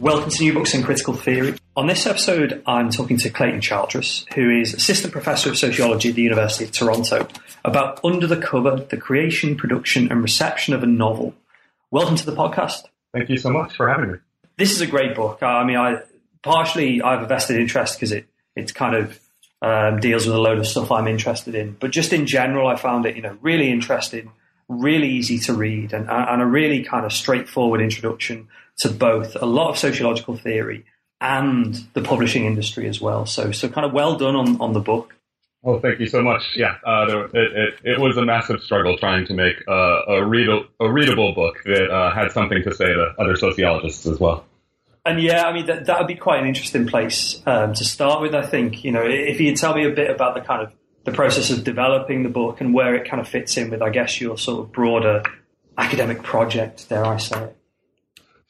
Welcome to New Books in Critical Theory. On this episode, I'm talking to Clayton Childress, who is Assistant Professor of Sociology at the University of Toronto, about Under the Cover, the creation, production, and reception of a novel. Welcome to the podcast. Thank you so much for having me. This is a great book. I mean, I have a vested interest because it's kind of deals with a load of stuff I'm interested in. But just in general, I found it, really interesting, really easy to read, and a really kind of straightforward introduction to both a lot of sociological theory and the publishing industry as well. So kind of well done on the book. Well, thank you so much. Yeah, it was a massive struggle trying to make a readable book that had something to say to other sociologists as well. And yeah, I mean, that would be quite an interesting place to start with, I think. If you tell me a bit about the kind of the process of developing the book and where it kind of fits in with, I guess, your sort of broader academic project, dare I say it.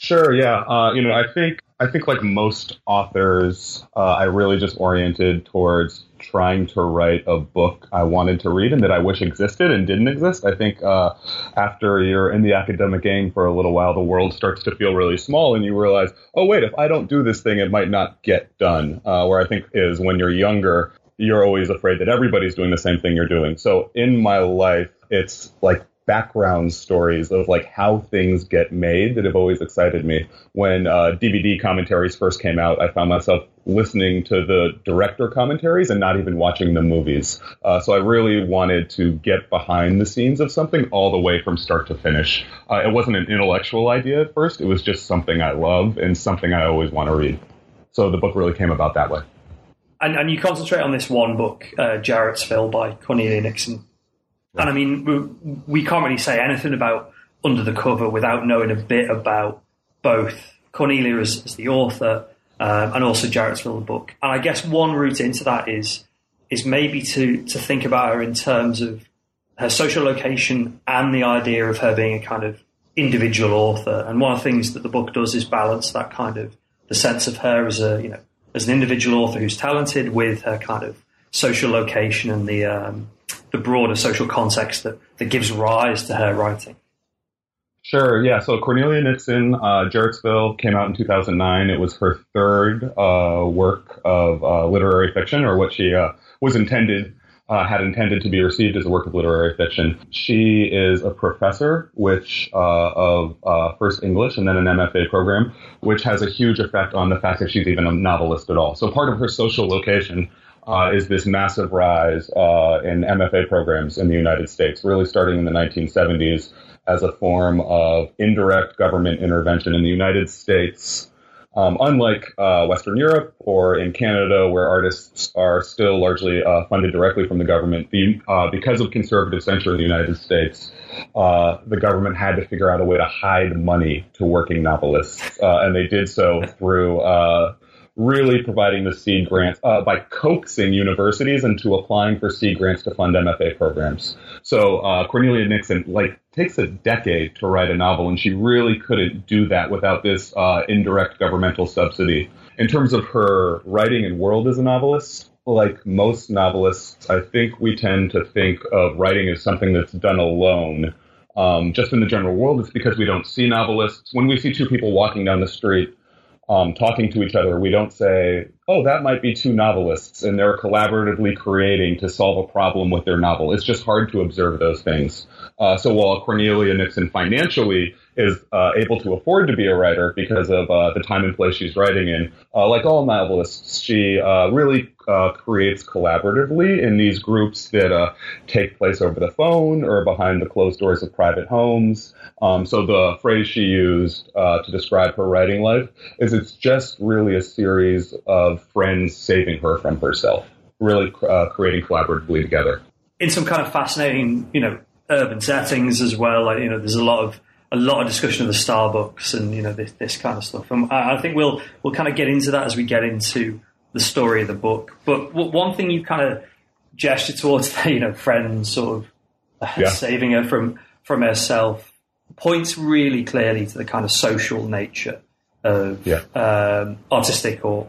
Sure. Yeah. I think like most authors, I really just oriented towards trying to write a book I wanted to read and that I wish existed and didn't exist. I think after you're in the academic game for a little while, the world starts to feel really small and you realize, oh, wait, if I don't do this thing, it might not get done. Where I think is when you're younger, you're always afraid that everybody's doing the same thing you're doing. So in my life, it's like background stories of like how things get made that have always excited me. When DVD commentaries first came out, I found myself listening to the director commentaries and not even watching the movies. So I really wanted to get behind the scenes of something all the way from start to finish. It wasn't an intellectual idea at first. It was just something I love and something I always want to read. So the book really came about that way. And you concentrate on this one book, Jarrettsville by Cornelia Nixon. And I mean, we can't really say anything about Under the Cover without knowing a bit about both Cornelia as the author and also Jarrettsville, the book. And I guess one route into that is maybe to think about her in terms of her social location and the idea of her being a kind of individual author. And one of the things that the book does is balance that kind of the sense of her as an individual author who's talented with her kind of social location and the broader social context that gives rise to her writing. Sure, yeah. So Cornelia Nixon, Jarrettsville, came out in 2009. It was her third work of literary fiction, or what she had intended to be received as a work of literary fiction. She is a professor, of first English and then an MFA program, which has a huge effect on the fact that she's even a novelist at all. So part of her social location is this massive rise in MFA programs in the United States, really starting in the 1970s as a form of indirect government intervention in the United States. Unlike Western Europe or in Canada, where artists are still largely funded directly from the government, because of conservative censure in the United States, the government had to figure out a way to hide money to working novelists, and they did so through really providing the seed grants by coaxing universities into applying for seed grants to fund MFA programs. So Cornelia Nixon, takes a decade to write a novel, and she really couldn't do that without this indirect governmental subsidy. In terms of her writing and world as a novelist, like most novelists, I think we tend to think of writing as something that's done alone. Just in the general world, it's because we don't see novelists. When we see two people walking down the street, talking to each other, we don't say, oh, that might be two novelists, and they're collaboratively creating to solve a problem with their novel. It's just hard to observe those things. So while Cornelia Nixon financially is able to afford to be a writer because of the time and place she's writing in, like all novelists, she really creates collaboratively in these groups that take place over the phone or behind the closed doors of private homes. So the phrase she used to describe her writing life is it's just really a series of friends saving her from herself, really creating collaboratively together. In some kind of fascinating, urban settings as well. There's a lot of discussion of the Starbucks and, this kind of stuff. And I think we'll kind of get into that as we get into the story of the book. But one thing you kind of gesture towards, friends sort of saving her from herself, points really clearly to the kind of social nature of artistic or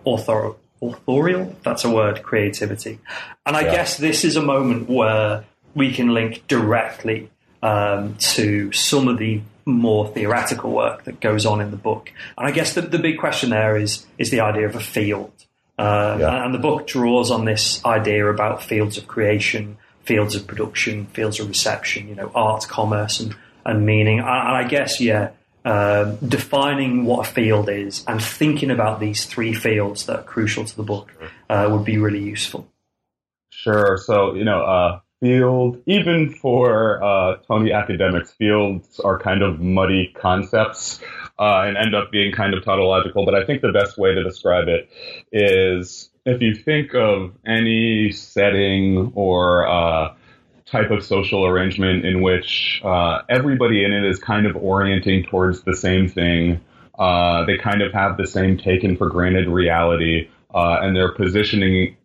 authorial, that's a word, creativity. And I guess this is a moment where we can link directly to some of the more theoretical work that goes on in the book. And I guess the big question there is the idea of a field. And the book draws on this idea about fields of creation, fields of production, fields of reception, you know, art, commerce, and meaning. And I guess, defining what a field is and thinking about these three fields that are crucial to the book would be really useful. Sure. So, field, even for Tony academics, fields are kind of muddy concepts and end up being kind of tautological. But I think the best way to describe it is if you think of any setting or type of social arrangement in which everybody in it is kind of orienting towards the same thing, they kind of have the same taken for granted reality, and they're positioning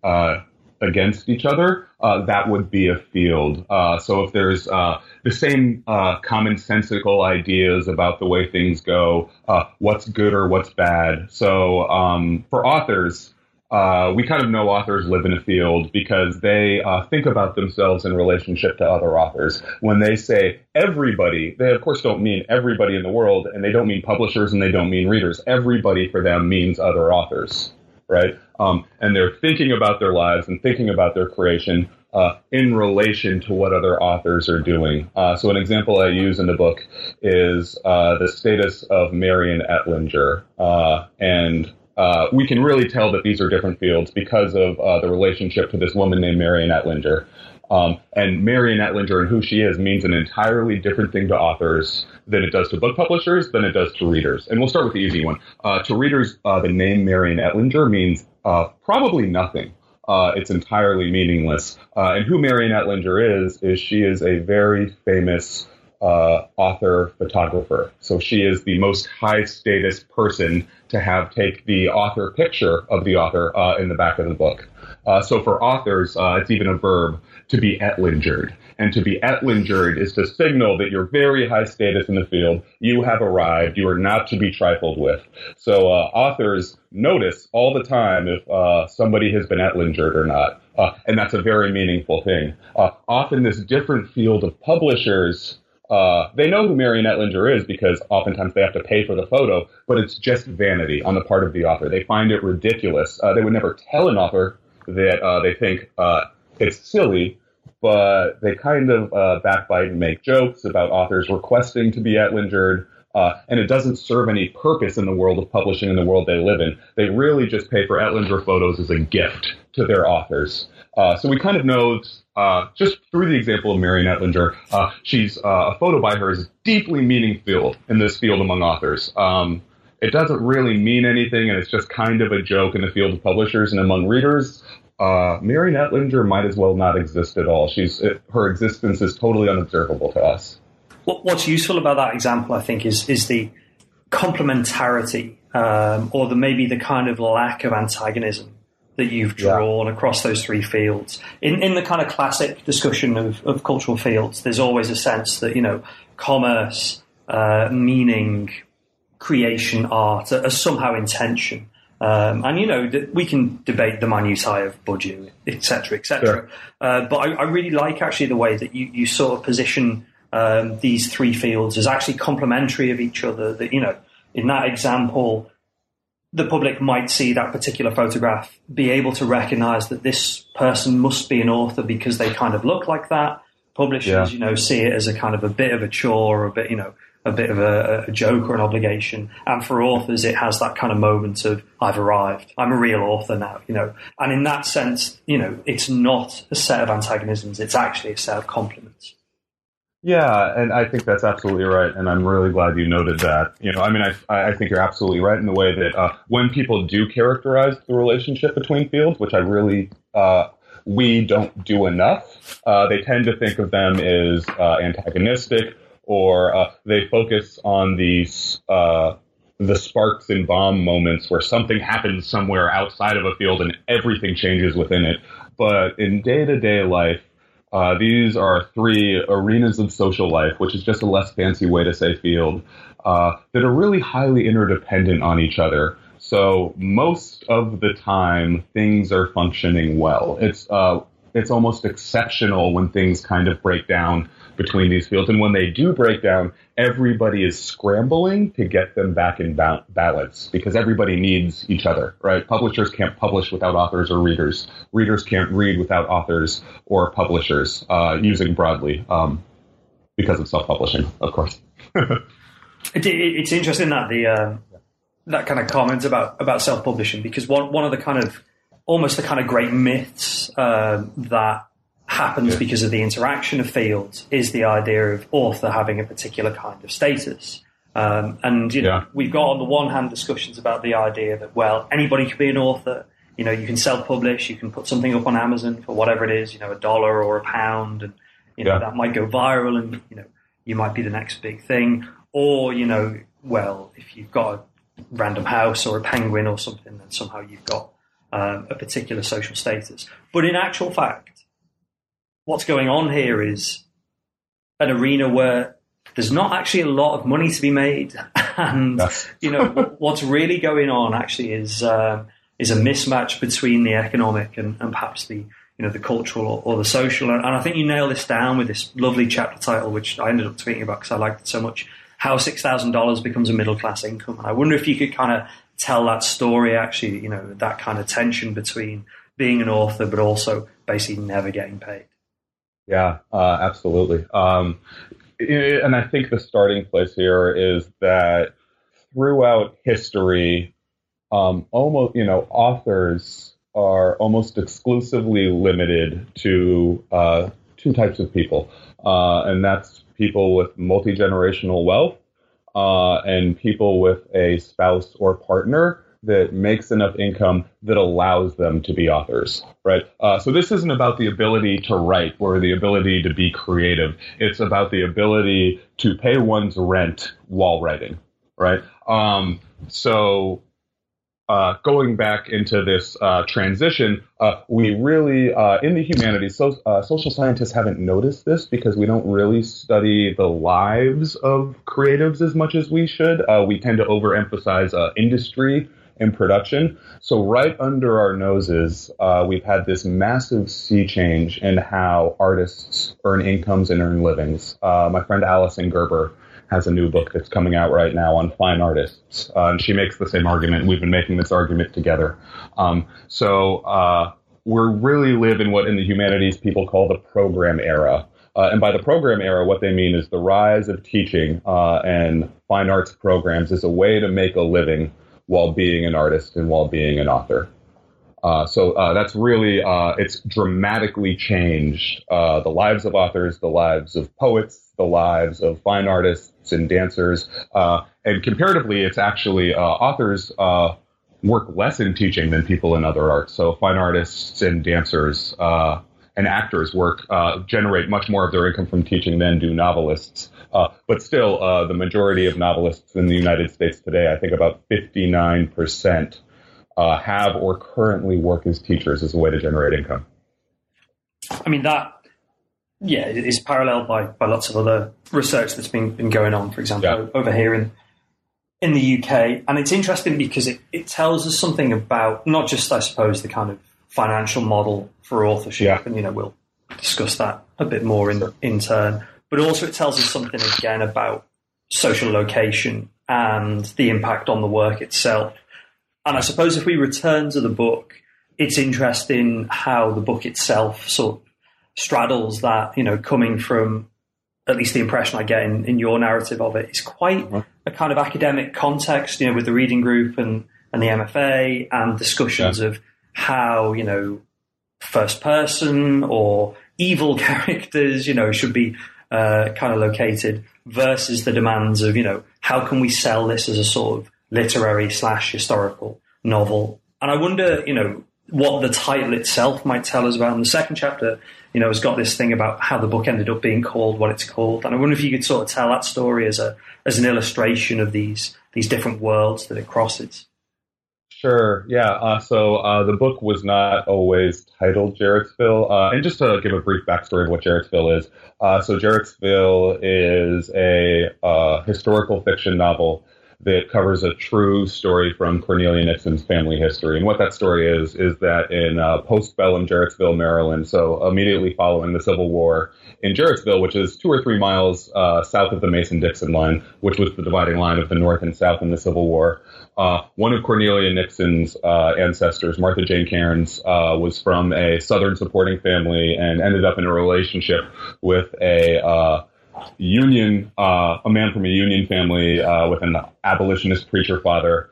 against each other, that would be a field. So if there's the same commonsensical ideas about the way things go, what's good or what's bad. So for authors, we kind of know authors live in a field because they think about themselves in relationship to other authors. When they say everybody, they of course don't mean everybody in the world, and they don't mean publishers and they don't mean readers. Everybody for them means other authors, right? And they're thinking about their lives and thinking about their creation in relation to what other authors are doing. So an example I use in the book is the status of Marion Ettlinger. And we can really tell that these are different fields because of the relationship to this woman named Marion Ettlinger. And Marion Ettlinger and who she is means an entirely different thing to authors than it does to book publishers, than it does to readers. And we'll start with the easy one. To readers, the name Marion Ettlinger means probably nothing. It's entirely meaningless. And who Marion Ettlinger is she is a very famous author, photographer. So she is the most high status person to have take the author picture of the author in the back of the book. So for authors, it's even a verb to be Ettlingered. And to be Ettlingered is to signal that you're very high status in the field. You have arrived. You are not to be trifled with. So authors notice all the time if somebody has been Ettlingered or not. And that's a very meaningful thing. Often this different field of publishers, they know who Marion Ettlinger is because oftentimes they have to pay for the photo, but it's just vanity on the part of the author. They find it ridiculous. They would never tell an author that they think it's silly, but they kind of backbite and make jokes about authors requesting to be Ettlingered, and it doesn't serve any purpose in the world of publishing, in the world they live in. They really just pay for Ettlinger photos as a gift to their authors. So we kind of know, just through the example of Marion Ettlinger, she's a photo by her is deeply meaningful in this field among authors. It doesn't really mean anything, and it's just kind of a joke in the field of publishers and among readers. Marion Ettlinger might as well not exist at all. Her existence is totally unobservable to us. What's useful about that example, I think, is the complementarity, or maybe the kind of lack of antagonism that you've drawn across those three fields. In the kind of classic discussion of cultural fields, there's always a sense that, commerce, meaning, creation, art are somehow in tension. And, we can debate the minutiae of Bourdieu, et cetera, et cetera. Sure. But I really like, actually, the way that you sort of position these three fields as actually complementary of each other. That, in that example, the public might see that particular photograph, be able to recognize that this person must be an author because they kind of look like that. Publishers, see it as a kind of a bit of a chore, or a bit, a bit of a joke or an obligation. And for authors, it has that kind of moment of, I've arrived, I'm a real author now, And in that sense, it's not a set of antagonisms, it's actually a set of complements. Yeah, and I think that's absolutely right, and I'm really glad you noted that. I think you're absolutely right in the way that when people do characterize the relationship between fields, which I really... we don't do enough, they tend to think of them as antagonistic, or they focus on these the sparks and bomb moments where something happens somewhere outside of a field and everything changes within it. But in day-to-day life, these are three arenas of social life, which is just a less fancy way to say field, that are really highly interdependent on each other. So most of the time, things are functioning well. It's almost exceptional when things kind of break down between these fields. And when they do break down, everybody is scrambling to get them back in balance because everybody needs each other, right? Publishers can't publish without authors or readers. Readers can't read without authors or publishers, using broadly, because of self-publishing, of course. It's interesting that that kind of comment about self-publishing, because one of the kind of almost the kind of great myths that happens because of the interaction of fields is the idea of author having a particular kind of status. And you know, we've got on the one hand discussions about the idea that, well, anybody can be an author. You know, you can self-publish, you can put something up on Amazon for whatever it is, you know, $1 or £1, and you know that might go viral, and you know you might be the next big thing. Or, you know, well, if you've got a Random House or a Penguin or something, then somehow you've got a particular social status. But in actual fact, what's going on here is an arena where there's not actually a lot of money to be made. And, you know, what's really going on actually is a mismatch between the economic and perhaps the, you know, the cultural or the social. And I think you nail this down with this lovely chapter title, which I ended up tweeting about because I liked it so much, how $6,000 becomes a middle-class income. And I wonder if you could kind of tell that story, actually, you know, that kind of tension between being an author but also basically never getting paid. Yeah, absolutely. And I think the starting place here is that throughout history, almost, you know, authors are almost exclusively limited to two types of people, and that's people with multi-generational wealth and people with a spouse or partner that makes enough income that allows them to be authors, right? So this isn't about the ability to write or the ability to be creative. It's about the ability to pay one's rent while writing, right? Going back into this transition, we really, in the humanities, social scientists haven't noticed this because we don't really study the lives of creatives as much as we should. We tend to overemphasize industry and production. So right under our noses, we've had this massive sea change in how artists earn incomes and earn livings. My friend Allison Gerber has a new book that's coming out right now on fine artists. And she makes the same argument. We've been making this argument together. So we really live in what in the humanities people call the program era. And by the program era, what they mean is the rise of teaching and fine arts programs as a way to make a living while being an artist and while being an author. So that's really, it's dramatically changed the lives of authors, the lives of poets, the lives of fine artists and dancers. And comparatively, it's actually authors work less in teaching than people in other arts. So fine artists and dancers and actors generate much more of their income from teaching than do novelists. But still, the majority of novelists in the United States today, I think about 59%, have or currently work as teachers as a way to generate income. I mean, that, yeah, is paralleled by lots of other research that's been going on, for example, over here in the UK. And it's interesting because it tells us something about not just, I suppose, the kind of financial model for authorship, and, you know, we'll discuss that a bit more in turn, but also it tells us something, again, about social location and the impact on the work itself. And I suppose if we return to the book, it's interesting how the book itself sort of straddles that, you know, coming from, at least the impression I get in your narrative of it, is quite a kind of academic context, you know, with the reading group and the MFA and discussions of how, you know, first person or evil characters, you know, should be kind of located versus the demands of, you know, how can we sell this as a sort of literary / historical novel. And I wonder, you know, what the title itself might tell us about. And the second chapter, you know, has got this thing about how the book ended up being called what it's called. And I wonder if you could sort of tell that story as an illustration of these different worlds that it crosses. Sure. Yeah. So the book was not always titled Jarrettsville. And just to give a brief backstory of what Jarrettsville is. So Jarrettsville is a historical fiction novel that covers a true story from Cornelia Nixon's family history. And what that story is that in postbellum Jarrettsville, Maryland, so immediately following the Civil War, in Jarrettsville, which is 2 or 3 miles south of the Mason-Dixon line, which was the dividing line of the North and South in the Civil War, one of Cornelia Nixon's ancestors, Martha Jane Cairns, was from a Southern supporting family and ended up in a relationship with a man from a Union family with an abolitionist preacher father.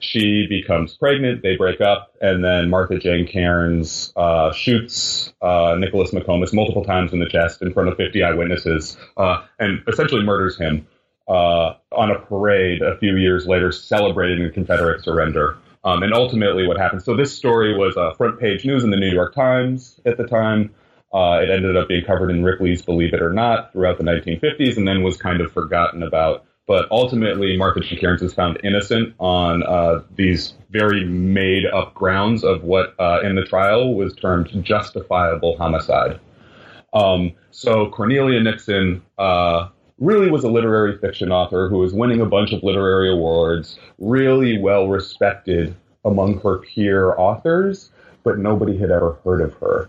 She becomes pregnant, they break up, and then Martha Jane Cairns shoots Nicholas McComas multiple times in the chest in front of 50 eyewitnesses and essentially murders him on a parade a few years later celebrating the Confederate surrender. And ultimately what happened. So this story was front page news in the New York Times at the time. It ended up being covered in Ripley's Believe It or Not throughout the 1950s and then was kind of forgotten about. But ultimately, Martha Jane Cairns is found innocent on these very made-up grounds of what in the trial was termed justifiable homicide. So Cornelia Nixon really was a literary fiction author who was winning a bunch of literary awards, really well-respected among her peer authors, but nobody had ever heard of her.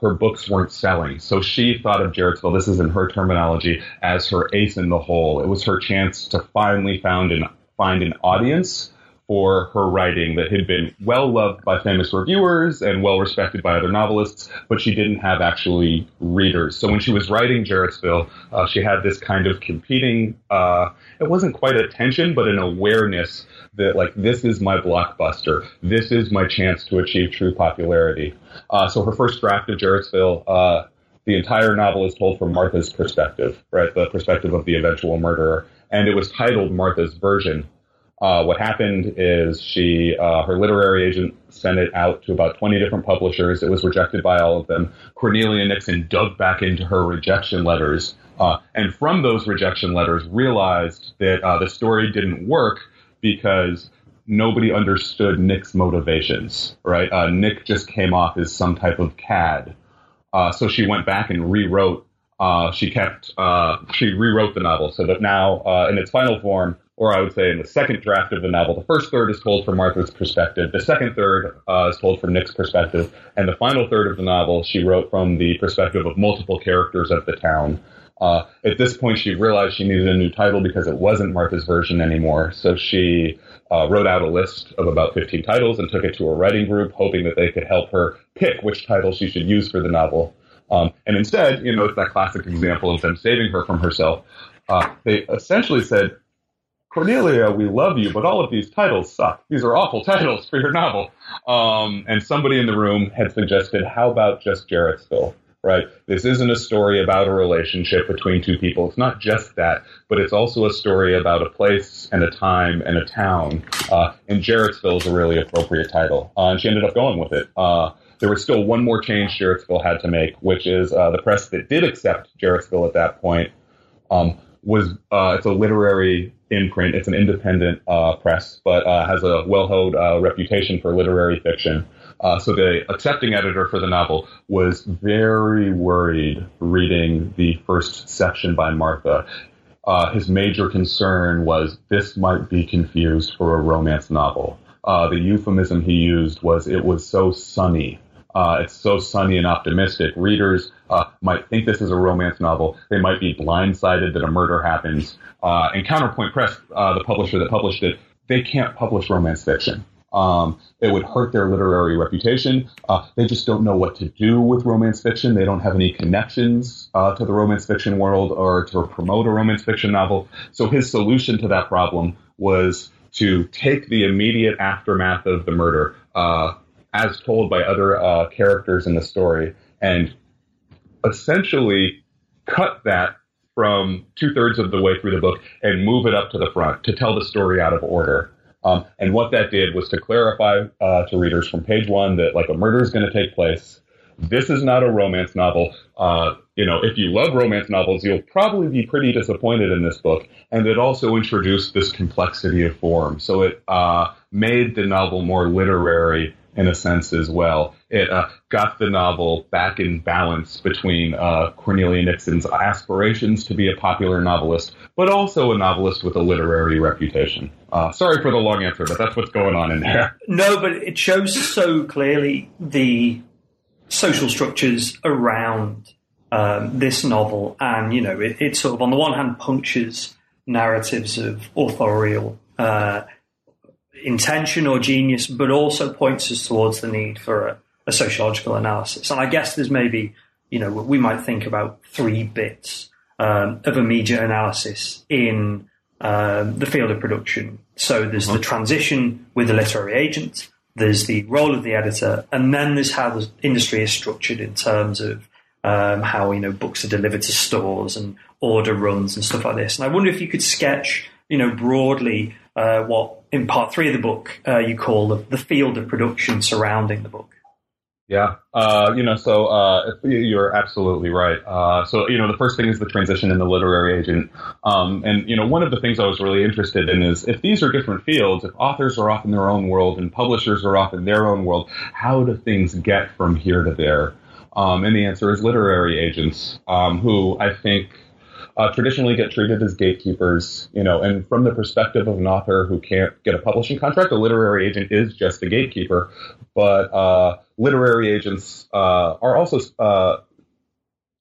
Her books weren't selling. So she thought of Jarrettsville, this is in her terminology, as her ace in the hole. It was her chance to finally find an audience for her writing that had been well-loved by famous reviewers and well-respected by other novelists, but she didn't have actually readers. So when she was writing Jarrettsville, she had this kind of competing, it wasn't quite a tension, but an awareness that, like, this is my blockbuster. This is my chance to achieve true popularity. So her first draft of Jarrettsville, the entire novel is told from Martha's perspective, right? The perspective of the eventual murderer. And it was titled Martha's Version. What happened is she, her literary agent sent it out to about 20 different publishers. It was rejected by all of them. Cornelia Nixon dug back into her rejection letters, and from those rejection letters realized that the story didn't work because nobody understood Nick's motivations, right? Nick just came off as some type of cad. So she went back and rewrote. She rewrote the novel so that now in its final form, or I would say in the second draft of the novel, the first third is told from Martha's perspective, the second third is told from Nick's perspective, and the final third of the novel she wrote from the perspective of multiple characters of the town. At this point, she realized she needed a new title because it wasn't Martha's Version anymore, so she wrote out a list of about 15 titles and took it to her writing group, hoping that they could help her pick which title she should use for the novel. And instead, you know, it's that classic example of them saving her from herself. They essentially said, Cornelia, we love you, but all of these titles suck. These are awful titles for your novel. And somebody in the room had suggested, how about just Jarrettsville, right? This isn't a story about a relationship between two people. It's not just that, but it's also a story about a place and a time and a town. And Jarrettsville is a really appropriate title. And she ended up going with it. There was still one more change Jarrettsville had to make, which is the press that did accept Jarrettsville at that point it's a literary imprint. It's an independent press, but has a well-held reputation for literary fiction. So the accepting editor for the novel was very worried reading the first section by Martha. His major concern was this might be confused for a romance novel. The euphemism he used was it was so sunny. It's so sunny and optimistic. Readers might think this is a romance novel. They might be blindsided that a murder happens. And Counterpoint Press, the publisher that published it, they can't publish romance fiction. It would hurt their literary reputation. They just don't know what to do with romance fiction. They don't have any connections to the romance fiction world or to promote a romance fiction novel. So his solution to that problem was to take the immediate aftermath of the murder, as told by other characters in the story, and essentially cut that from 2/3 of the way through the book and move it up to the front to tell the story out of order. And what that did was to clarify to readers from page one that, like, a murder is going to take place. This is not a romance novel. You know, if you love romance novels, you'll probably be pretty disappointed in this book. And it also introduced this complexity of form. So it made the novel more literary in a sense as well. It got the novel back in balance between Cornelia Nixon's aspirations to be a popular novelist, but also a novelist with a literary reputation. Sorry for the long answer, but that's what's going on in there. No, but it shows so clearly the social structures around this novel. And, you know, it sort of, on the one hand, punctures narratives of authorial intention or genius, but also points us towards the need for a sociological analysis. And I guess there's maybe, you know, we might think about three bits of immediate analysis in the field of production. So there's the transition with the literary agent, there's the role of the editor, and then there's how the industry is structured in terms of how, you know, books are delivered to stores and order runs and stuff like this. And I wonder if you could sketch, you know, broadly what in part three of the book you call the field of production surrounding the book. Yeah, you know, so you're absolutely right. So, you know, the first thing is the transition in the literary agent. And, you know, one of the things I was really interested in is if these are different fields, if authors are off in their own world and publishers are off in their own world, how do things get from here to there? And the answer is literary agents, who I think traditionally get treated as gatekeepers, you know, and from the perspective of an author who can't get a publishing contract, a literary agent is just a gatekeeper. But literary agents are also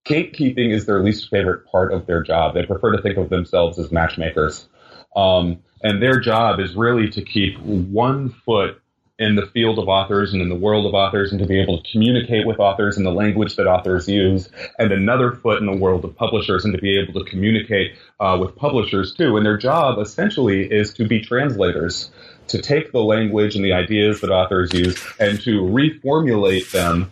gatekeeping is their least favorite part of their job. They prefer to think of themselves as matchmakers. And their job is really to keep one foot in the field of authors and in the world of authors and to be able to communicate with authors in the language that authors use, and another foot in the world of publishers and to be able to communicate with publishers too. And their job essentially is to be translators, to take the language and the ideas that authors use and to reformulate them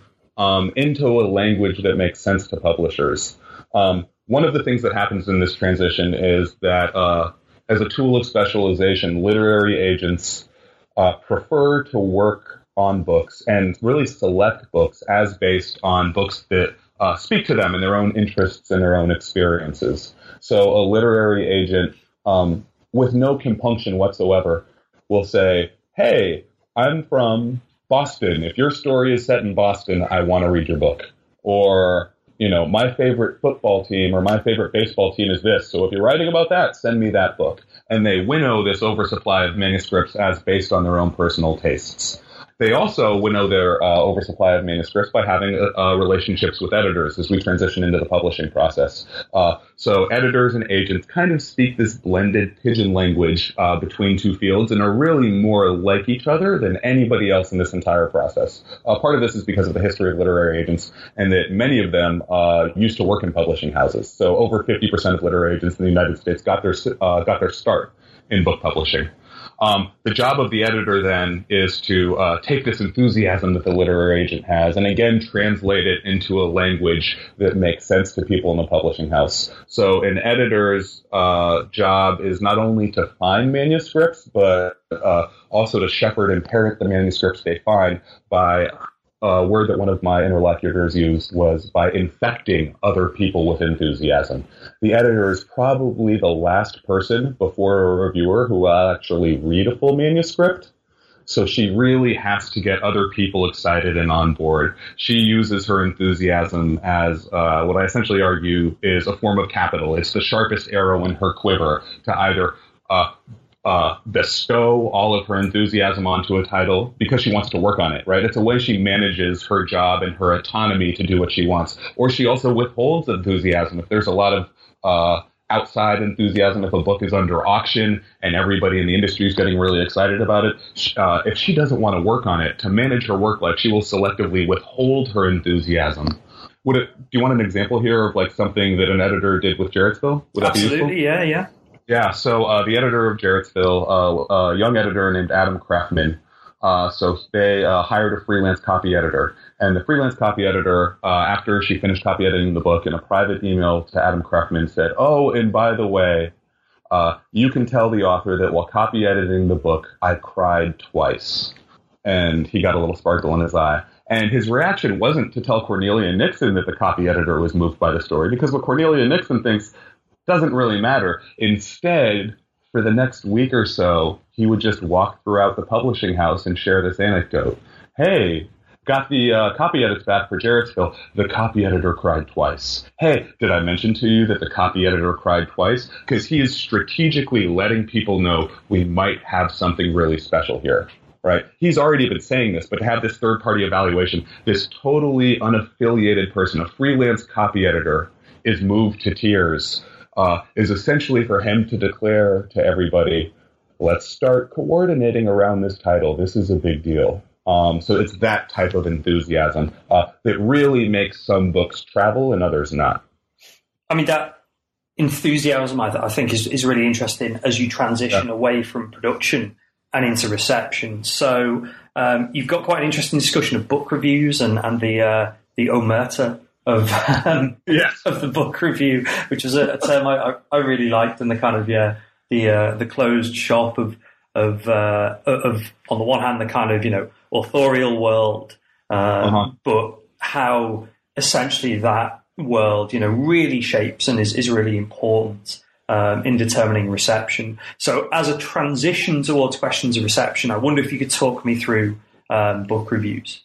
into a language that makes sense to publishers. One of the things that happens in this transition is that as a tool of specialization, literary agents prefer to work on books and really select books as based on books that speak to them and their own interests and their own experiences. So a literary agent with no compunction whatsoever will say, hey, I'm from Boston. If your story is set in Boston, I want to read your book. Or, you know, my favorite football team or my favorite baseball team is this. So if you're writing about that, send me that book. And they winnow this oversupply of manuscripts as based on their own personal tastes. They also winnow their oversupply of manuscripts by having relationships with editors as we transition into the publishing process. So editors and agents kind of speak this blended pigeon language between two fields and are really more like each other than anybody else in this entire process. Part of this is because of the history of literary agents and that many of them used to work in publishing houses. So over 50% of literary agents in the United States got their start in book publishing. The job of the editor then is to take this enthusiasm that the literary agent has and again translate it into a language that makes sense to people in the publishing house. So an editor's job is not only to find manuscripts, but also to shepherd and parrot the manuscripts they find by a word that one of my interlocutors used was by infecting other people with enthusiasm. The editor is probably the last person before a reviewer who will actually read a full manuscript. So she really has to get other people excited and on board. She uses her enthusiasm as what I essentially argue is a form of capital. It's the sharpest arrow in her quiver to either bestow all of her enthusiasm onto a title because she wants to work on it, right? It's a way she manages her job and her autonomy to do what she wants. Or she also withholds enthusiasm. If there's a lot of outside enthusiasm, if a book is under auction and everybody in the industry is getting really excited about it, if she doesn't want to work on it, to manage her work life, she will selectively withhold her enthusiasm. Do you want an example here of like something that an editor did with Jarrettsville? Would that be useful? Absolutely, yeah. Yeah, so the editor of Jarrettsville, a young editor named Adam Krefman, so they hired a freelance copy editor. And the freelance copy editor, after she finished copy editing the book, in a private email to Adam Krefman said, oh, and by the way, you can tell the author that while copy editing the book, I cried twice. And he got a little sparkle in his eye. And his reaction wasn't to tell Cornelia Nixon that the copy editor was moved by the story, because what Cornelia Nixon thinks doesn't really matter. Instead, for the next week or so, he would just walk throughout the publishing house and share this anecdote. Hey, got the copy edits back for Jarrettsville. The copy editor cried twice. Hey, did I mention to you that the copy editor cried twice? Because he is strategically letting people know we might have something really special here. Right? He's already been saying this, but to have this third-party evaluation, this totally unaffiliated person, a freelance copy editor, is moved to tears, is essentially for him to declare to everybody, let's start coordinating around this title. This is a big deal. So it's that type of enthusiasm that really makes some books travel and others not. I mean, that enthusiasm, I think, is really interesting as you transition away from production and into reception. So you've got quite an interesting discussion of book reviews and the omerta of the book review, which is a term I really liked, and the kind of the closed shop of on the one hand the kind of authorial world, but how essentially that world really shapes and is really important in determining reception. So as a transition towards questions of reception, I wonder if you could talk me through book reviews.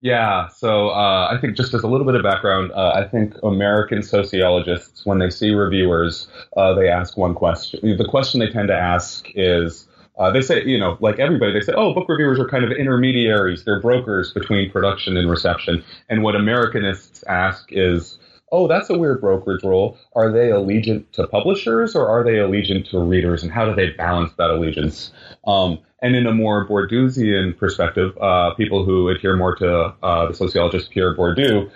Yeah, so I think just as a little bit of background, I think American sociologists, when they see reviewers, they ask one question. The question they tend to ask is, they say, like everybody, they say, oh, book reviewers are kind of intermediaries. They're brokers between production and reception. And what Americanists ask is, oh, that's a weird brokerage role. Are they allegiant to publishers or are they allegiant to readers? And how do they balance that allegiance? And in a more Bourdieusian perspective, people who adhere more to the sociologist Pierre Bourdieu,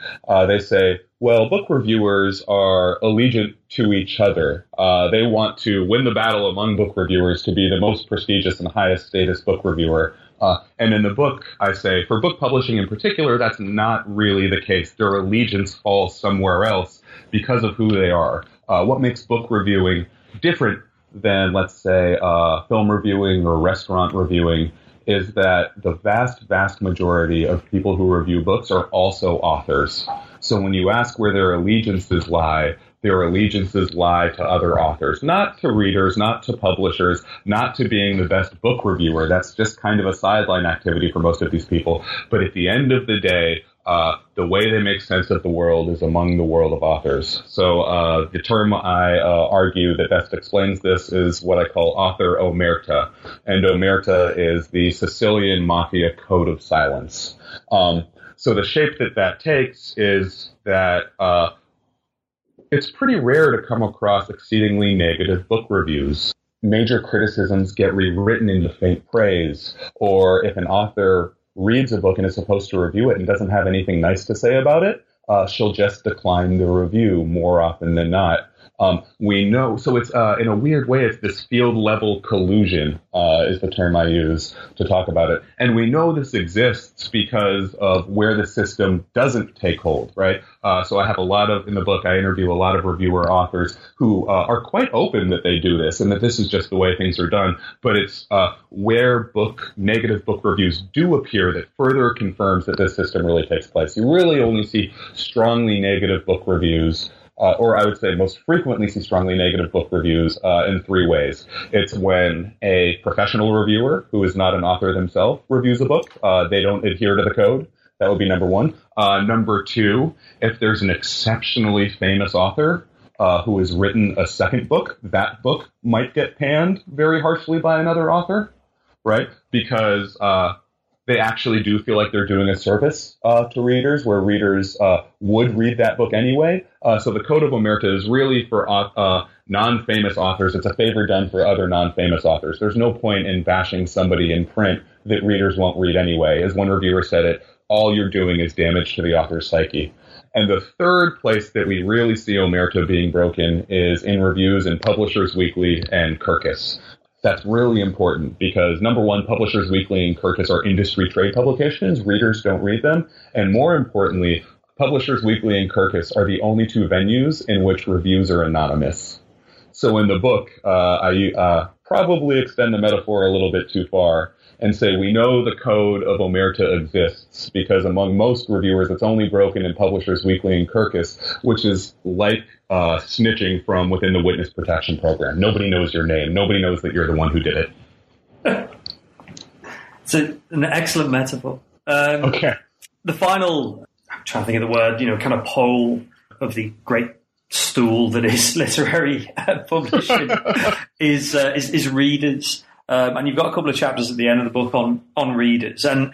they say, well, book reviewers are allegiant to each other. They want to win the battle among book reviewers to be the most prestigious and highest status book reviewer. And in the book, I say, for book publishing in particular, that's not really the case. Their allegiance falls somewhere else because of who they are. What makes book reviewing different than, let's say, film reviewing or restaurant reviewing is that the vast, vast majority of people who review books are also authors. So when you ask where their allegiances lie to other authors, not to readers, not to publishers, not to being the best book reviewer. That's just kind of a sideline activity for most of these people. But at the end of the day, the way they make sense of the world is among the world of authors. So the term I argue that best explains this is what I call author omerta. And omerta is the Sicilian mafia code of silence. So the shape that takes is that it's pretty rare to come across exceedingly negative book reviews. Major criticisms get rewritten into faint praise, or if an author reads a book and is supposed to review it and doesn't have anything nice to say about it, she'll just decline the review more often than not. We know, so it's in a weird way, it's this field-level collusion is the term I use to talk about it. And we know this exists because of where the system doesn't take hold, right? So I have in the book, I interview a lot of reviewer authors who are quite open that they do this and that this is just the way things are done. But it's where negative book reviews do appear that further confirms that this system really takes place. You really only see strongly negative book reviews. Or I would say most frequently see strongly negative book reviews in three ways. It's when a professional reviewer who is not an author themselves reviews a book. They don't adhere to the code. That would be number one. Number two, if there's an exceptionally famous author who has written a second book, that book might get panned very harshly by another author, right? Because they actually do feel like they're doing a service to readers, where readers would read that book anyway. So the Code of Omerta is really for non-famous authors. It's a favor done for other non-famous authors. There's no point in bashing somebody in print that readers won't read anyway. As one reviewer said it, all you're doing is damage to the author's psyche. And the third place that we really see Omerta being broken is in reviews in Publishers Weekly and Kirkus. That's really important because, number one, Publishers Weekly and Kirkus are industry trade publications. Readers don't read them. And more importantly, Publishers Weekly and Kirkus are the only two venues in which reviews are anonymous. So in the book, I probably extend the metaphor a little bit too far and say we know the code of Omerta exists because among most reviewers, it's only broken in Publishers Weekly and Kirkus, which is like snitching from within the witness protection program. Nobody knows your name. Nobody knows that you're the one who did it. It's an excellent metaphor. Okay. The final, I'm trying to think of the word, kind of pole of the great stool that is literary publishing is readers. And you've got a couple of chapters at the end of the book on readers. And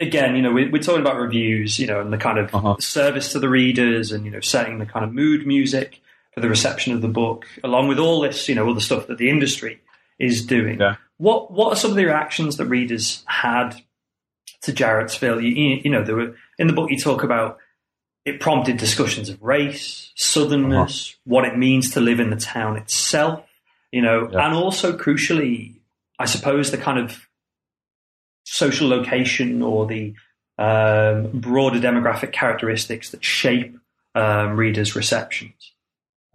again, we're talking about reviews, and the kind of service to the readers and, setting the kind of mood music for the reception of the book, along with all this, all the stuff that the industry is doing. Yeah. What are some of the reactions that readers had to Jarrettsville? There were, in the book you talk about, it prompted discussions of race, southernness, what it means to live in the town itself, and also crucially, I suppose, the kind of social location or the broader demographic characteristics that shape readers' receptions.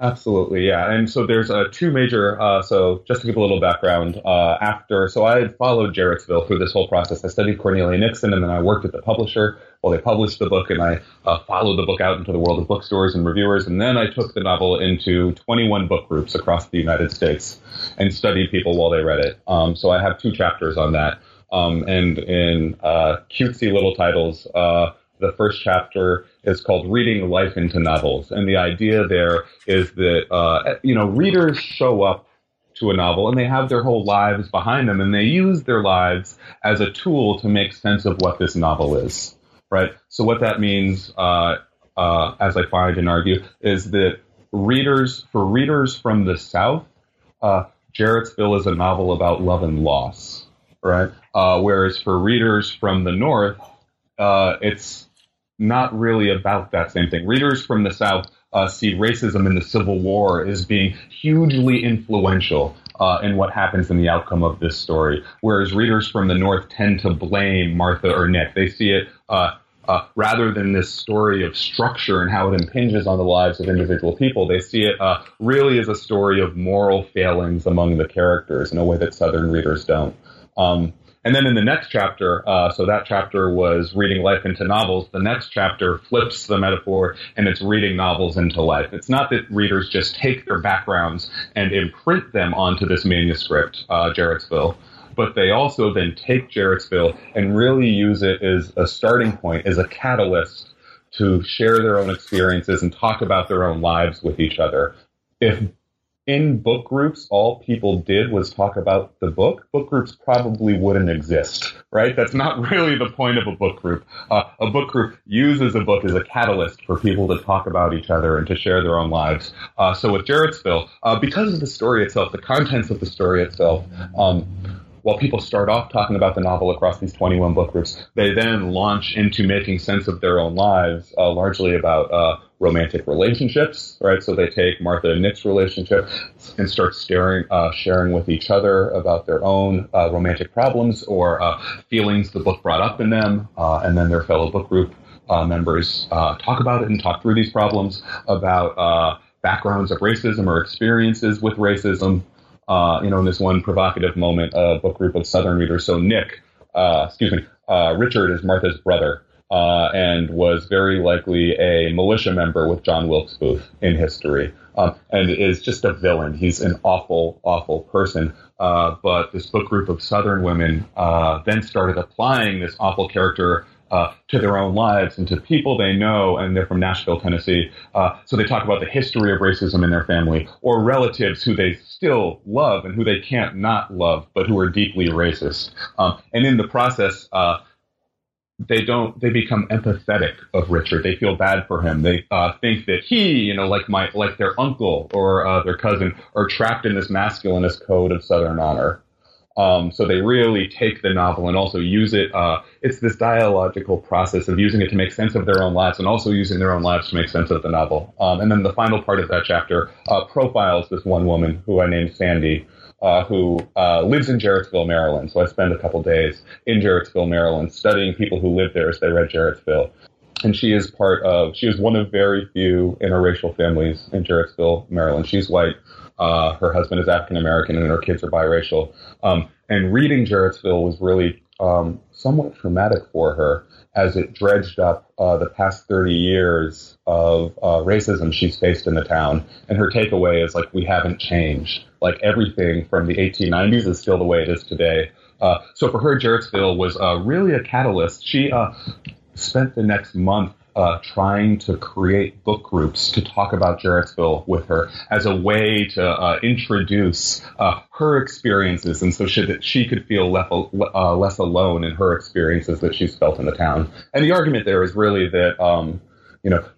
Absolutely, yeah. And so there's two major, so just to give a little background, so I had followed Jarrettsville through this whole process. I studied Cornelia Nixon, and then I worked at the publisher while they published the book, and I followed the book out into the world of bookstores and reviewers, and then I took the novel into 21 book groups across the United States and studied people while they read it. So I have two chapters on that. And in cutesy little titles, the first chapter is called Reading Life into Novels. And the idea there is that, readers show up to a novel and they have their whole lives behind them, and they use their lives as a tool to make sense of what this novel is, right? So what that means, as I find and argue, is that for readers from the South, Jarrettsville is a novel about love and loss, right? Whereas for readers from the North, it's not really about that same thing. Readers from the South see racism in the Civil War as being hugely influential in what happens in the outcome of this story, whereas readers from the North tend to blame Martha or Nick. They see it rather than this story of structure and how it impinges on the lives of individual people. They see it really as a story of moral failings among the characters in a way that Southern readers don't. And then in the next chapter, so that chapter was Reading Life into Novels. The next chapter flips the metaphor, and it's reading novels into life. It's not that readers just take their backgrounds and imprint them onto this manuscript, Jarrettsville, but they also then take Jarrettsville and really use it as a starting point, as a catalyst to share their own experiences and talk about their own lives with each other. If in book groups, all people did was talk about the book, book groups probably wouldn't exist, right? That's not really the point of a book group. A book group uses a book as a catalyst for people to talk about each other and to share their own lives. So with Jarrettsville, because of the story itself, the contents of the story itself, while people start off talking about the novel across these 21 book groups, they then launch into making sense of their own lives, largely about romantic relationships, right? So they take Martha and Nick's relationship and start sharing with each other about their own romantic problems or feelings the book brought up in them, and then their fellow book group members talk about it and talk through these problems about backgrounds of racism or experiences with racism. In this one provocative moment, a book group of Southern readers. So Richard is Martha's brother, and was very likely a militia member with John Wilkes Booth in history, and is just a villain. He's an awful, awful person. But this book group of Southern women then started applying this awful character to their own lives and to people they know, and they're from Nashville, Tennessee. So they talk about the history of racism in their family or relatives who they still love and who they can't not love, but who are deeply racist. And in the process, they become empathetic of Richard. They feel bad for him. They think that he, like their uncle or their cousin, are trapped in this masculinist code of Southern honor. So they really take the novel and also use it. It's this dialogical process of using it to make sense of their own lives and also using their own lives to make sense of the novel. And then the final part of that chapter profiles this one woman who I named Sandy, who lives in Jarrettsville, Maryland. So I spent a couple days in Jarrettsville, Maryland, studying people who lived there as they read Jarrettsville. And she is one of very few interracial families in Jarrettsville, Maryland. She's white. Her husband is African-American and her kids are biracial. And reading Jarrettsville was really somewhat traumatic for her as it dredged up the past 30 years of racism she's faced in the town. And her takeaway is, we haven't changed. Everything from the 1890s is still the way it is today. So for her, Jarrettsville was really a catalyst. She spent the next month trying to create book groups to talk about Jarrettsville with her as a way to introduce her experiences, and so that she could feel less alone in her experiences that she's felt in the town. And the argument there is really that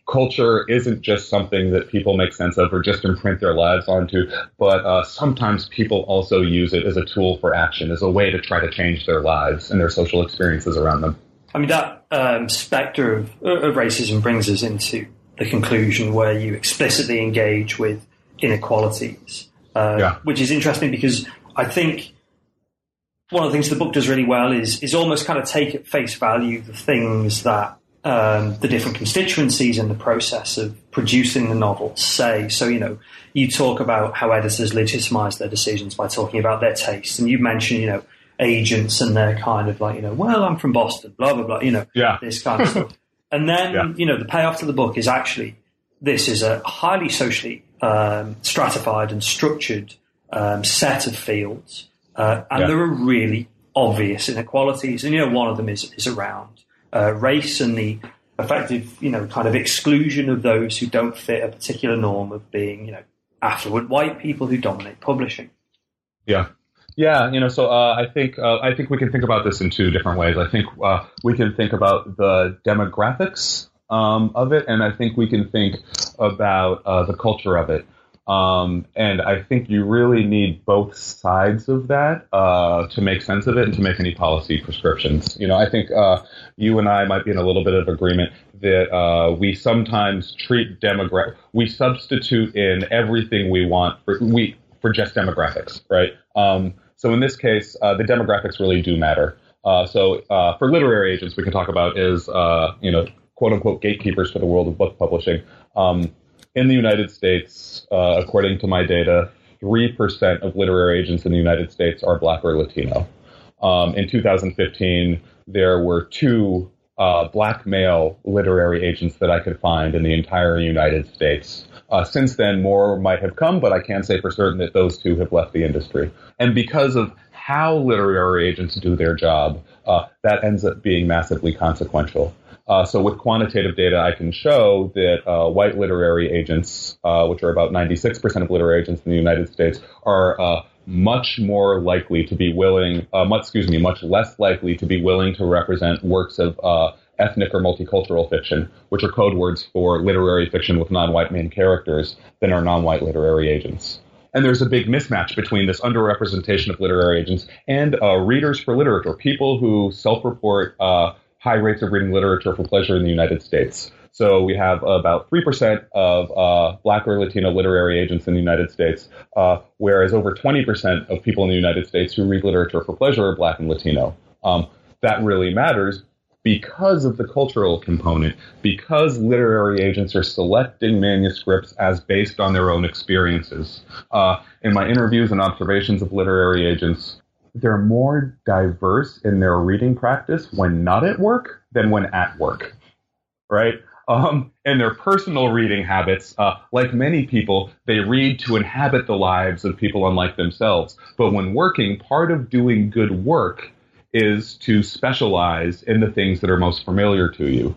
culture isn't just something that people make sense of or just imprint their lives onto, but sometimes people also use it as a tool for action, as a way to try to change their lives and their social experiences around them. I mean, that specter of racism brings us into the conclusion where you explicitly engage with inequalities, which is interesting because I think one of the things the book does really well is almost kind of take at face value the things that the different constituencies in the process of producing the novel say. So, you talk about how editors legitimize their decisions by talking about their tastes. And you mention, agents and their kind of like, I'm from Boston, blah, blah, blah, this kind of stuff. And then, the payoff to the book is actually, this is a highly socially stratified and structured set of fields. And there are really obvious inequalities. And, one of them is around race and the effective, kind of exclusion of those who don't fit a particular norm of being, affluent white people who dominate publishing. Yeah. Yeah. I think we can think about this in two different ways. I think we can think about the demographics of it, and I think we can think about the culture of it. And I think you really need both sides of that to make sense of it and to make any policy prescriptions. I think you and I might be in a little bit of agreement that we sometimes treat we substitute in everything we want for just demographics, right? So in this case, the demographics really do matter. So for literary agents, we can talk about is quote unquote gatekeepers to the world of book publishing. In the United States, according to my data, 3% of literary agents in the United States are Black or Latino. In 2015, there were two Black male literary agents that I could find in the entire United States. Since then, more might have come, but I can say for certain that those two have left the industry. And because of how literary agents do their job, that ends up being massively consequential. So with quantitative data, I can show that white literary agents, which are about 96% of literary agents in the United States, are much less likely to be willing to represent works of ethnic or multicultural fiction, which are code words for literary fiction with non-white main characters, than are non-white literary agents. And there's a big mismatch between this underrepresentation of literary agents and readers for literature, people who self-report high rates of reading literature for pleasure in the United States. So we have about 3% of Black or Latino literary agents in the United States, whereas over 20% of people in the United States who read literature for pleasure are Black and Latino. That really matters because of the cultural component, because literary agents are selecting manuscripts as based on their own experiences. In my interviews and observations of literary agents, they're more diverse in their reading practice when not at work than when at work, right? And their personal reading habits, like many people, they read to inhabit the lives of people unlike themselves. But when working, part of doing good work is to specialize in the things that are most familiar to you.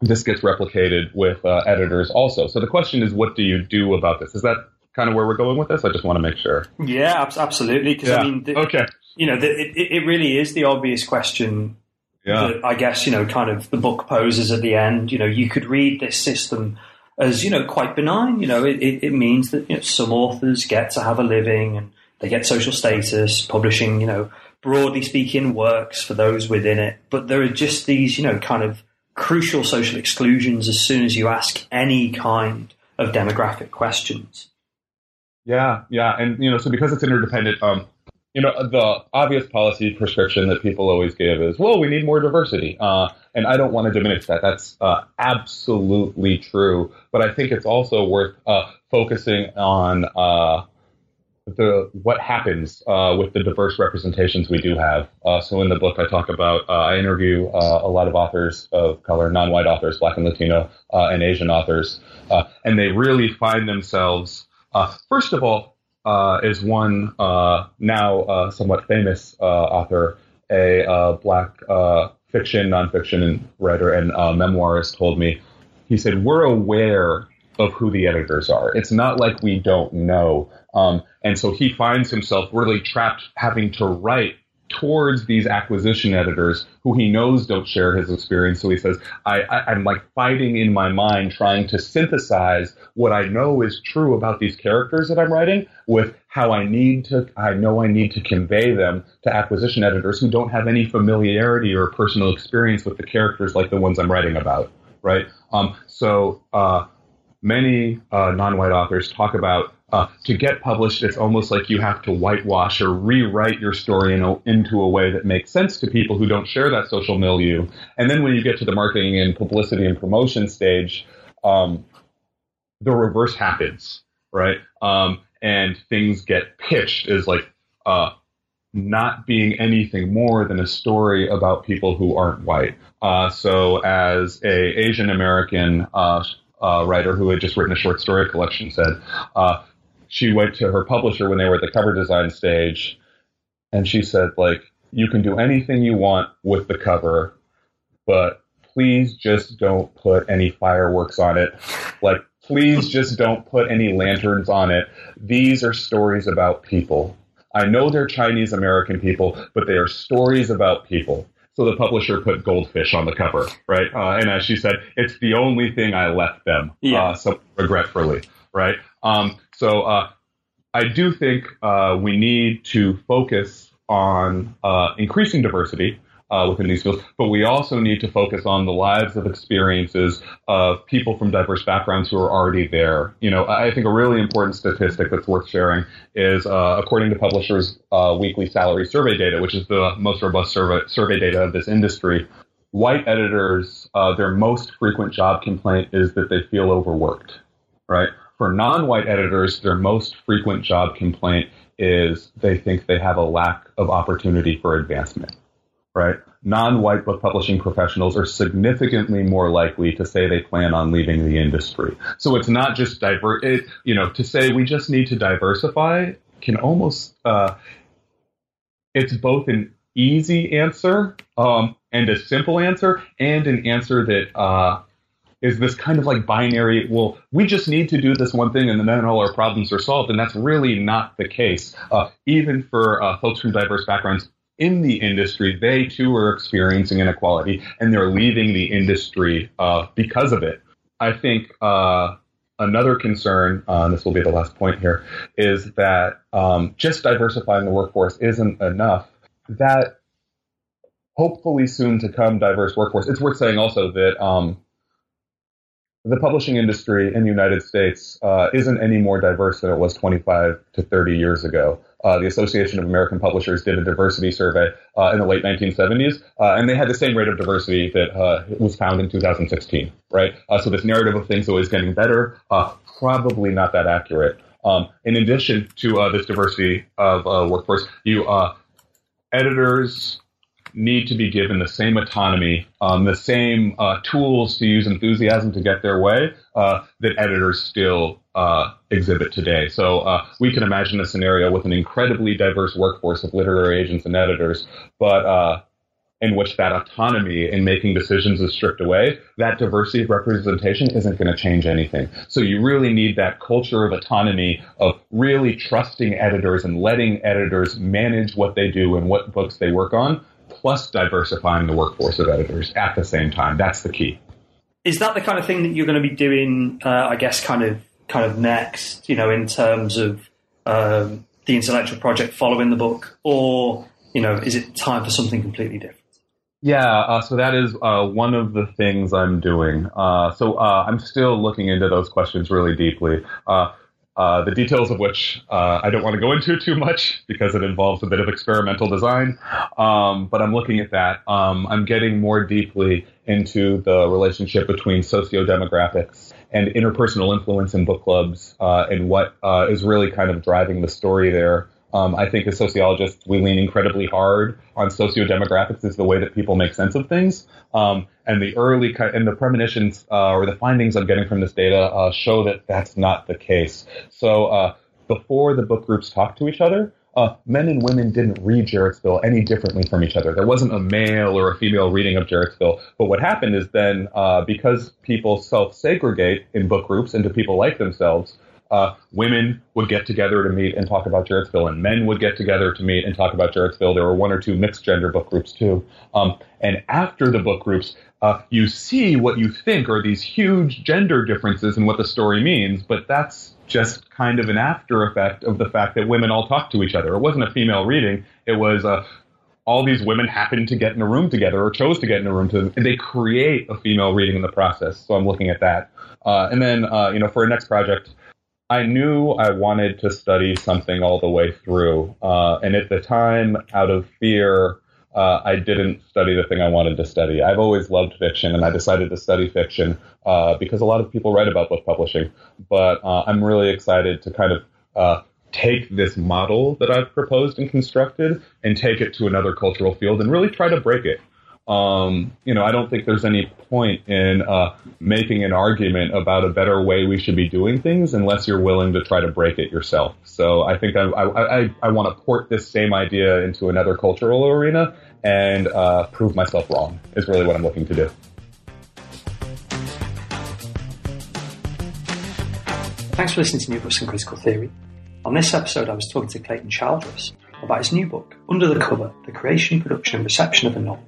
This gets replicated with editors also. So the question is, what do you do about this? Is that kind of where we're going with this? I just want to make sure. Yeah, absolutely. Because I mean, okay. It really is the obvious question that I guess, kind of the book poses at the end. You could read this system as, quite benign. It means that some authors get to have a living and they get social status, publishing, broadly speaking, works for those within it. But there are just these, kind of crucial social exclusions as soon as you ask any kind of demographic questions. Yeah, yeah. And, so because it's interdependent, the obvious policy prescription that people always give is, well, we need more diversity. And I don't want to diminish that. That's absolutely true. But I think it's also worth focusing on what happens with the diverse representations we do have. So in the book, I talk about, I interview a lot of authors of color, non-white authors, Black and Latino, and Asian authors. And they really find themselves, first of all, is one now somewhat famous author, a black fiction, nonfiction writer and memoirist told me, he said, we're aware of who the editors are. It's not like we don't know. And so he finds himself really trapped having to write towards these acquisition editors who he knows don't share his experience. So he says, I'm like fighting in my mind, trying to synthesize what I know is true about these characters that I'm writing with how I need to convey them to acquisition editors who don't have any familiarity or personal experience with the characters like the ones I'm writing about. Right. So many non-white authors talk about to get published, it's almost like you have to whitewash or rewrite your story into a way that makes sense to people who don't share that social milieu. And then when you get to the marketing and publicity and promotion stage, the reverse happens, right? And things get pitched as like not being anything more than a story about people who aren't white. So as a Asian American writer who had just written a short story collection said, she went to her publisher when they were at the cover design stage, and she said, like, you can do anything you want with the cover, but please just don't put any fireworks on it. Like, please just don't put any lanterns on it. These are stories about people. I know they're Chinese American people, but they are stories about people. So the publisher put goldfish on the cover, right? And as she said, it's the only thing I left them, so regretfully, right? So I do think we need to focus on increasing diversity within these fields, but we also need to focus on the lives of experiences of people from diverse backgrounds who are already there. You know, I think a really important statistic that's worth sharing is according to Publishers Weekly salary survey data, which is the most robust survey data of this industry, white editors, their most frequent job complaint is that they feel overworked, right? For non-white editors, their most frequent job complaint is they think they have a lack of opportunity for advancement. Right. Non-white book publishing professionals are significantly more likely to say they plan on leaving the industry. So it's not just to say we just need to diversify can almost it's both an easy answer and a simple answer and an answer that is this kind of like binary, well, we just need to do this one thing and then all our problems are solved. And that's really not the case, even for folks from diverse backgrounds. In the industry, they too are experiencing inequality, and they're leaving the industry because of it. I think another concern, and this will be the last point here, is that just diversifying the workforce isn't enough. That hopefully soon to come diverse workforce. It's worth saying also that the publishing industry in the United States isn't any more diverse than it was 25 to 30 years ago. The Association of American Publishers did a diversity survey in the late 1970s, and they had the same rate of diversity that was found in 2016, right? So this narrative of things always getting better, probably not that accurate. In addition to this diversity of workforce, editors need to be given the same autonomy, the same tools to use enthusiasm to get their way that editors still exhibit today. So we can imagine a scenario with an incredibly diverse workforce of literary agents and editors, but in which that autonomy in making decisions is stripped away, that diversity of representation isn't going to change anything. So you really need that culture of autonomy, of really trusting editors and letting editors manage what they do and what books they work on, plus diversifying the workforce of editors at the same time. That's the key. Is that the kind of thing that you're going to be doing, I guess, kind of next, you know, in terms of the intellectual project following the book? Or, you know, is it time for something completely different? Yeah, so that is one of the things I'm doing. So I'm still looking into those questions really deeply. The details of which I don't want to go into too much because it involves a bit of experimental design, but I'm looking at that. I'm getting more deeply into the relationship between socio-demographics and interpersonal influence in book clubs and what is really kind of driving the story there. I think as sociologists, we lean incredibly hard on socio-demographics as the way that people make sense of things. And the early and the premonitions or the findings I'm getting from this data show that that's not the case. So before the book groups talked to each other, men and women didn't read Jarrettsville any differently from each other. There wasn't a male or a female reading of Jarrettsville. But what happened is then, because people self-segregate in book groups into people like themselves, women would get together to meet and talk about Jarrettsville, and men would get together to meet and talk about Jarrettsville. There were one or two mixed-gender book groups, too. And after the book groups, you see what you think are these huge gender differences in what the story means, but that's just kind of an after effect of the fact that women all talked to each other. It wasn't a female reading. It was all these women happened to get in a room together or chose to get in a room together, and they create a female reading in the process. So I'm looking at that. And then, for our next project, I knew I wanted to study something all the way through. And at the time, out of fear, I didn't study the thing I wanted to study. I've always loved fiction, and I decided to study fiction because a lot of people write about book publishing. But I'm really excited to kind of take this model that I've proposed and constructed and take it to another cultural field and really try to break it. I don't think there's any point in making an argument about a better way we should be doing things unless you're willing to try to break it yourself. So I think I want to port this same idea into another cultural arena and prove myself wrong is really what I'm looking to do. Thanks for listening to New Books and Critical Theory. On this episode, I was talking to Clayton Childress about his new book, Under the Cover, The Creation, Production and Reception of a Novel,